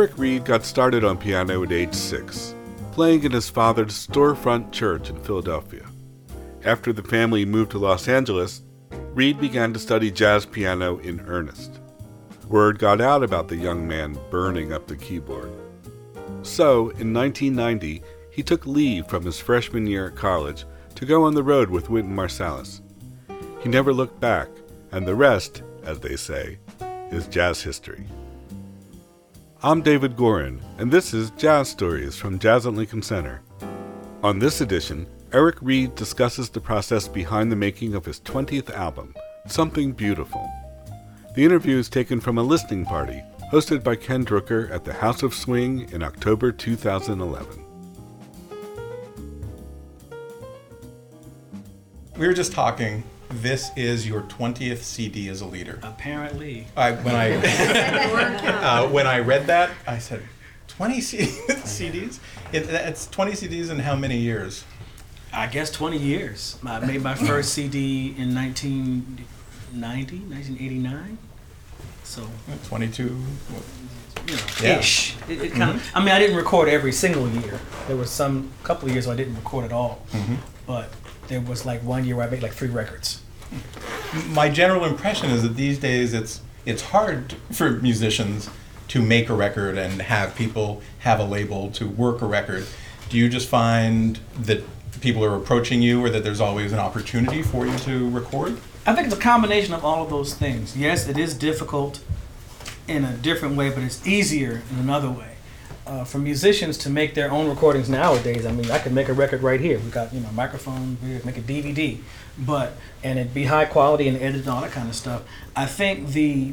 Eric Reed got started on piano at age 6, playing in his father's storefront church in Philadelphia. After the family moved to Los Angeles, Reed began to study jazz piano in earnest. Word got out about the young man burning up the keyboard. So, in 1990, he took leave from his freshman year at college to go on the road with Wynton Marsalis. He never looked back, and the rest, as they say, is jazz history. I'm David Gorin, and this is Jazz Stories from Jazz at Lincoln Center. On this edition, Eric Reed discusses the process behind the making of his 20th album, Something Beautiful. The interview is taken from a listening party hosted by Ken Drucker at the House of Swing in October 2011. We were just talking. This is your 20th CD as a leader. Apparently. When I read that, I said, 20 CDs? It's 20 CDs in how many years? I guess 20 years. I made my first CD in 1989. So 22. You know, yeah. Ish. It kind of, I mean, I didn't record every single year. There was some couple of years where I didn't record at all. Mm-hmm. But there was like one year where I made like 3 records. My general impression is that these days it's hard for musicians to make a record and have people have a label to work a record. Do you just find that people are approaching you or that there's always an opportunity for you to record? I think it's a combination of all of those things. Yes, it is difficult in a different way, but it's easier in another way. For musicians to make their own recordings nowadays, I mean, I could make a record right here. We got, a microphone, we could make a DVD, and it'd be high quality and edited and all that kind of stuff. I think the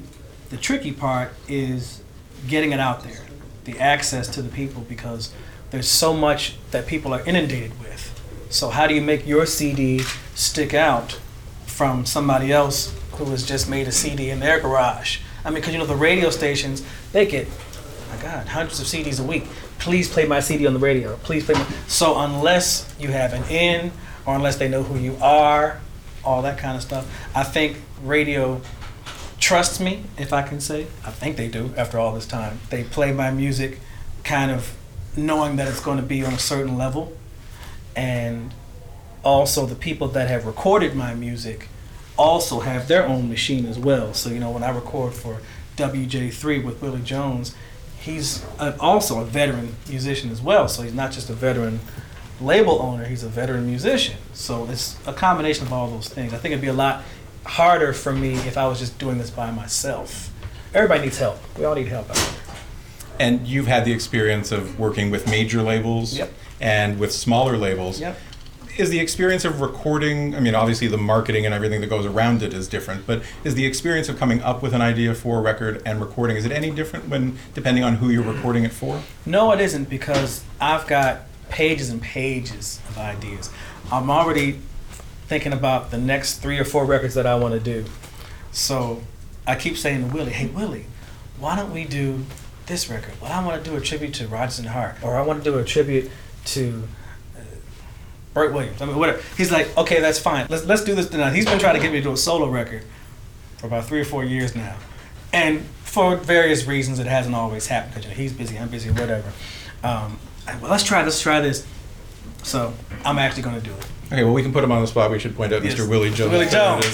tricky part is getting it out there, the access to the people, because there's so much that people are inundated with. So how do you make your CD stick out from somebody else who has just made a CD in their garage? I mean, because the radio stations, they get, my God, hundreds of CDs a week. Please play my CD on the radio. Please play my... So unless you have an in, or unless they know who you are, all that kind of stuff, I think radio trusts me, if I can say. I think they do, after all this time. They play my music kind of knowing that it's going to be on a certain level. And also the people that have recorded my music also have their own machine as well. So, when I record for WJ3 with Willie Jones, he's also a veteran musician as well. So he's not just a veteran label owner, he's a veteran musician. So it's a combination of all those things. I think it'd be a lot harder for me if I was just doing this by myself. Everybody needs help. We all need help out there. And you've had the experience of working with major labels. Yep. And with smaller labels. Yep. Is the experience of recording, obviously the marketing and everything that goes around it is different, but is the experience of coming up with an idea for a record and recording, is it any different depending on who you're recording it for? No, it isn't, because I've got pages and pages of ideas. I'm already thinking about the next 3 or 4 records that I want to do. So I keep saying to Willie, hey Willie, why don't we do this record? Well, I want to do a tribute to Rodgers and Hart, or I want to do a tribute to Burt Williams, whatever. He's like, okay, that's fine. Let's do this tonight. He's been trying to get me to do a solo record for about 3 or 4 years now. And for various reasons, it hasn't always happened, because he's busy, I'm busy, whatever. Let's try this. So I'm actually going to do it. Okay, well, we can put him on the spot. We should point out yes. Mr. Willie Jones. Willie Jones.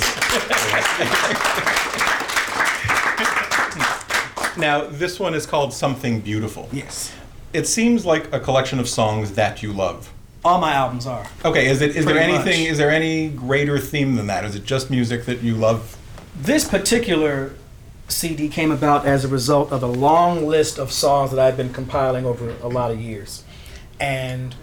Now, this one is called Something Beautiful. Yes. It seems like a collection of songs that you love. All my albums are. Okay, is there any greater theme than that? Is it just music that you love? This particular CD came about as a result of a long list of songs that I've been compiling over a lot of years. And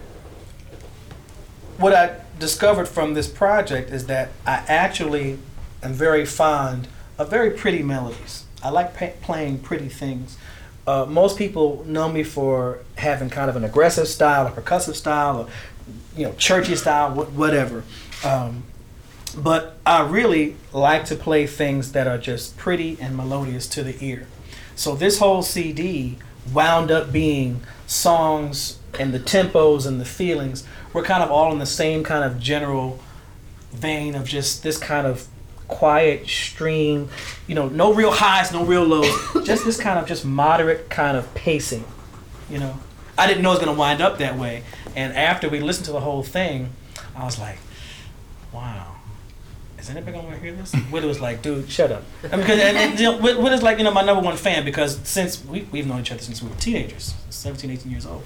what I discovered from this project is that I actually am very fond of very pretty melodies. I like playing pretty things. Most people know me for having kind of an aggressive style, a percussive style, or churchy style, whatever. But I really like to play things that are just pretty and melodious to the ear. So this whole CD wound up being songs, and the tempos and the feelings were kind of all in the same kind of general vein of just this kind of quiet stream, you know, no real highs, no real lows, just this kind of just moderate kind of pacing, you know. I didn't know it was going to wind up that way. And after we listened to the whole thing, I was like, wow, is anybody going to hear this? Willie was like, dude, shut up. And Willie's like, you know, my number one fan, because since we've known each other since we were teenagers, 17, 18 years old.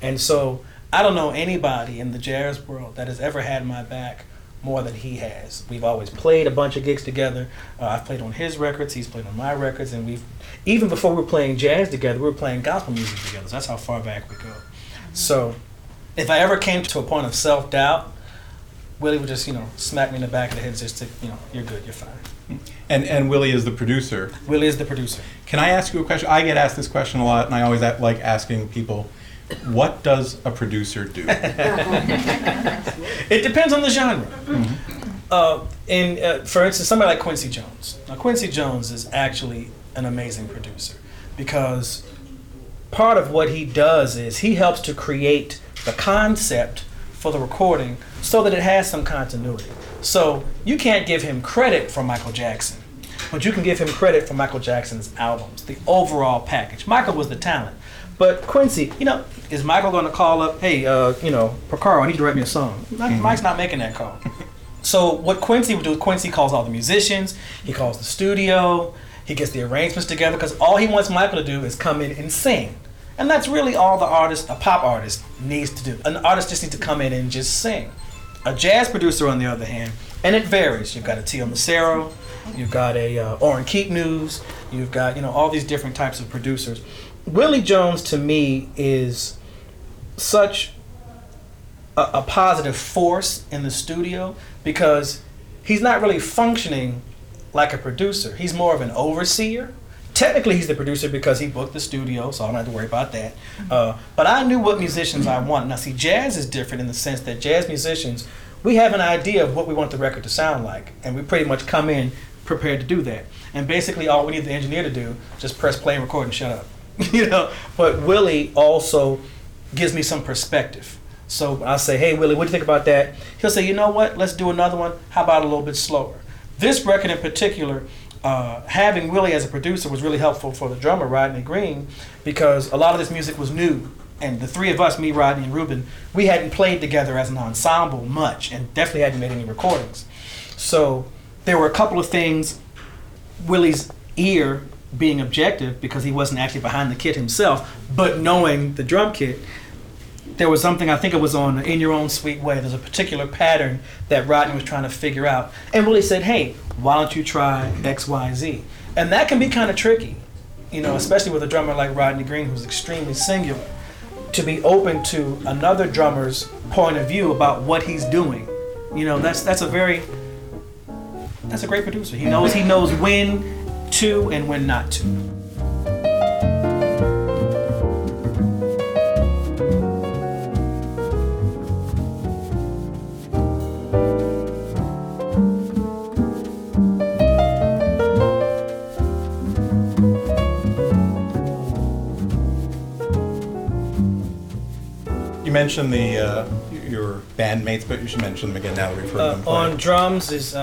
And so I don't know anybody in the jazz world that has ever had my back more than he has. We've always played a bunch of gigs together. I've played on his records, he's played on my records, and we've, even before we were playing jazz together, we were playing gospel music together. So that's how far back we go. So if I ever came to a point of self-doubt, Willie would just, you know, smack me in the back of the head and just, you know, you're good, you're fine. And Willie is the producer. Willie is the producer. Can I ask you a question? I get asked this question a lot, and I always like asking people, what does a producer do? It depends on the genre. Mm-hmm. For instance, somebody like Quincy Jones. Now, Quincy Jones is actually an amazing producer, because part of what he does is he helps to create the concept for the recording so that it has some continuity. So you can't give him credit for Michael Jackson, but you can give him credit for Michael Jackson's albums, the overall package. Michael was the talent. But Quincy, you know, is Michael going to call up, hey, you know, Porcaro, I need you to write me a song? Mm-hmm. Mike's not making that call. So what Quincy would do, Quincy calls all the musicians, he calls the studio, he gets the arrangements together, because all he wants Michael to do is come in and sing. And that's really all the artist, a pop artist, needs to do. An artist just needs to come in and just sing. A jazz producer, on the other hand, and it varies. You've got a Teo Macero, you've got a Orrin Keepnews, you've got, you know, all these different types of producers. Willie Jones, to me, is such a positive force in the studio, because he's not really functioning like a producer. He's more of an overseer. Technically, he's the producer because he booked the studio, so I don't have to worry about that. But I knew what musicians I want. Now, see, jazz is different in the sense that jazz musicians, we have an idea of what we want the record to sound like, and we pretty much come in prepared to do that. And basically, all we need the engineer to do, just press play and record and shut up. You know, but Willie also gives me some perspective. So I say, hey, Willie, what do you think about that? He'll say, you know what, let's do another one. How about a little bit slower? This record in particular, having Willie as a producer was really helpful for the drummer, Rodney Green, because a lot of this music was new. And the three of us, me, Rodney, and Reuben, we hadn't played together as an ensemble much, and definitely hadn't made any recordings. So there were a couple of things, Willie's ear being objective, because he wasn't actually behind the kit himself, but knowing the drum kit, there was something, I think it was on In Your Own Sweet Way, there's a particular pattern that Rodney was trying to figure out. And Willie said, hey, why don't you try X, Y, Z? And that can be kind of tricky, you know, especially with a drummer like Rodney Green, who's extremely singular, to be open to another drummer's point of view about what he's doing. You know, that's a great producer. He knows when to and when not to. You mentioned the your bandmates, but you should mention them again now. Them on drums is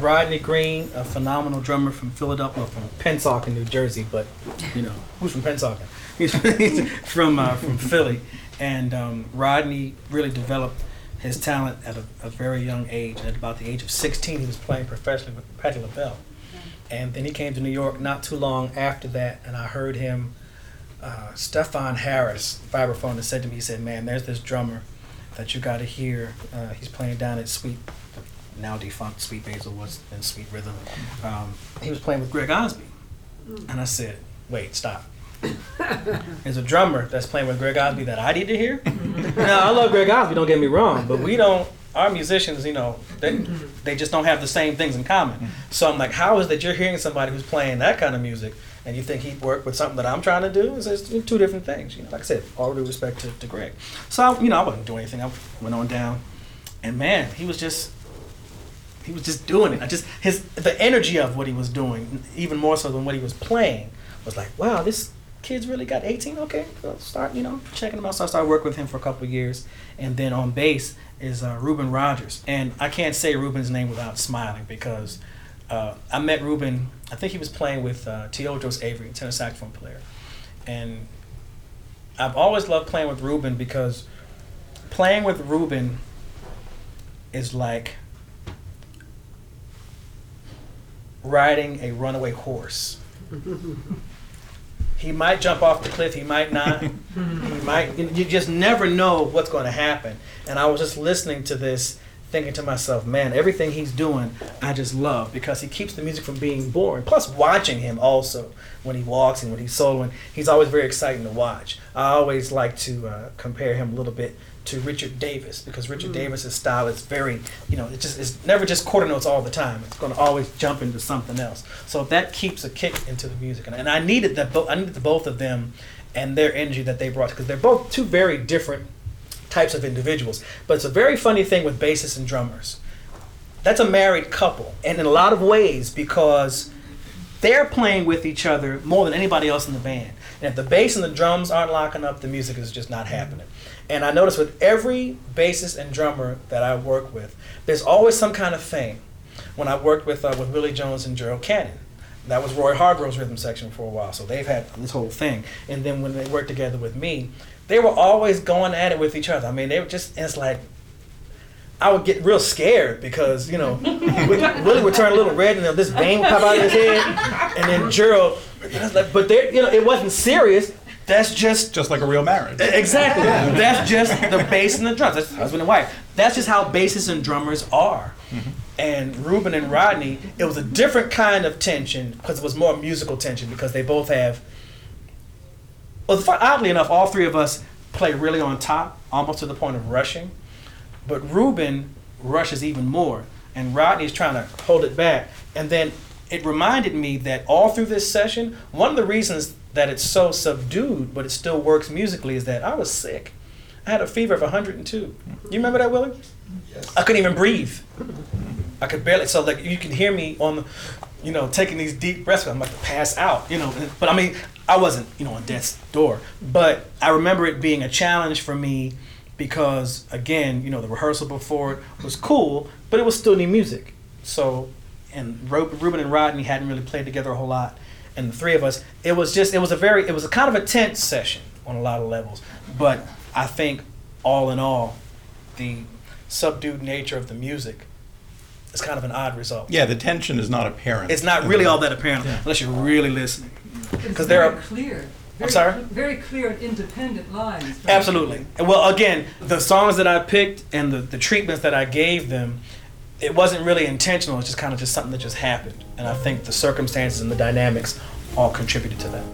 Rodney Green, a phenomenal drummer from Philadelphia, from Pensauken, New Jersey, but you know who's from Pensauken? He's from Philly, and Rodney really developed his talent at a very young age. At about the age of 16, he was playing professionally with Patti LaBelle, and then he came to New York not too long after that, and I heard him. Stefan Harris, vibraphone, said to me, he said, "Man, there's this drummer that you got to hear. He's playing down at Sweet, now defunct Sweet Basil was in Sweet Rhythm. He was playing with Greg Osby." And I said, wait, stop. There's a drummer that's playing with Greg Osby that I need to hear? Now, I love Greg Osby, don't get me wrong, but our musicians, you know, they just don't have the same things in common. So I'm like, how is that you're hearing somebody who's playing that kind of music and you think he'd work with something that I'm trying to do? It's just two different things. You know, like I said, all due respect to Greg. So, I wasn't doing anything. I went on down, and man, he was just doing it. The energy of what he was doing, even more so than what he was playing, was like, wow, this kid's really got 18. Okay, I'll start, you know, checking him out. So I started working with him for a couple of years, and then on bass is Reuben Rogers, and I can't say Reuben's name without smiling, because I met Reuben, I think he was playing with Teodros Avery, a tenor saxophone player. And I've always loved playing with Reuben because playing with Reuben is like riding a runaway horse. He might jump off the cliff, he might not. He might. You just never know what's going to happen. And I was just listening to this, thinking to myself, man, everything he's doing, I just love, because he keeps the music from being boring. Plus, watching him also, when he walks and when he's soloing, he's always very exciting to watch. I always like to compare him a little bit to Richard Davis, because Richard Davis's style is very, it's never just quarter notes all the time. It's going to always jump into something else. So that keeps a kick into the music. And I needed that. I needed the both of them and their energy that they brought, because they're both two very different types of individuals. But it's a very funny thing with bassists and drummers. That's a married couple, and in a lot of ways, because they're playing with each other more than anybody else in the band. And if the bass and the drums aren't locking up, the music is just not happening. And I notice with every bassist and drummer that I work with, there's always some kind of thing. When I worked with Willie Jones and Gerald Cannon, that was Roy Hargrove's rhythm section for a while, so they've had this whole thing. And then when they worked together with me, they were always going at it with each other. I mean, they were just, and it's like, I would get real scared because, Willie would turn a little red and this vein would pop out of his head. And then Gerald, but it wasn't serious. That's just like a real marriage. Exactly. Yeah. That's just the bass and the drums. That's husband and wife. That's just how bassists and drummers are. Mm-hmm. And Reuben and Rodney, it was a different kind of tension, because it was more musical tension, because they both have, well, oddly enough, all three of us play really on top, almost to the point of rushing. But Reuben rushes even more, and Rodney's trying to hold it back. And then it reminded me that all through this session, one of the reasons that it's so subdued, but it still works musically, is that I was sick. I had a fever of 102. You remember that, Willie? Yes. I couldn't even breathe. I could barely, so like you can hear me on the, taking these deep breaths. I'm about to pass out, But I mean, I wasn't, on death's door. But I remember it being a challenge for me because, again, the rehearsal before it was cool, but it was still new music. So, and Reuben and Rodney hadn't really played together a whole lot, and the three of us, it was a kind of a tense session on a lot of levels. But I think, all in all, the subdued nature of the music is kind of an odd result. Yeah, the tension is not apparent. It's not really all that apparent, unless you're really listening. Because they're clear. I'm sorry? Very clear and independent lines. Absolutely. Well, again, the songs that I picked and the treatments that I gave them, it wasn't really intentional, it's just kind of just something that just happened. And I think the circumstances and the dynamics all contributed to that.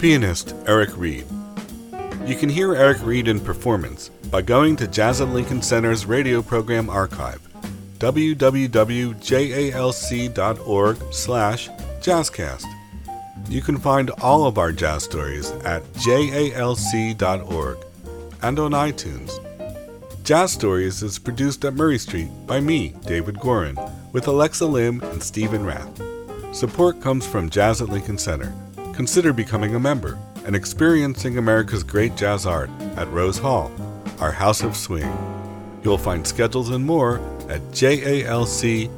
Pianist Eric Reed. You can hear Eric Reed in performance by going to Jazz at Lincoln Center's radio program archive, www.jalc.org/jazzcast. You can find all of our jazz stories at jalc.org and on iTunes. Jazz Stories is produced at Murray Street by me, David Gorin, with Alexa Lim and Stephen Rath. Support comes from Jazz at Lincoln Center. Consider becoming a member and experiencing America's great jazz art at Rose Hall, our House of Swing. You'll find schedules and more at jalc.org.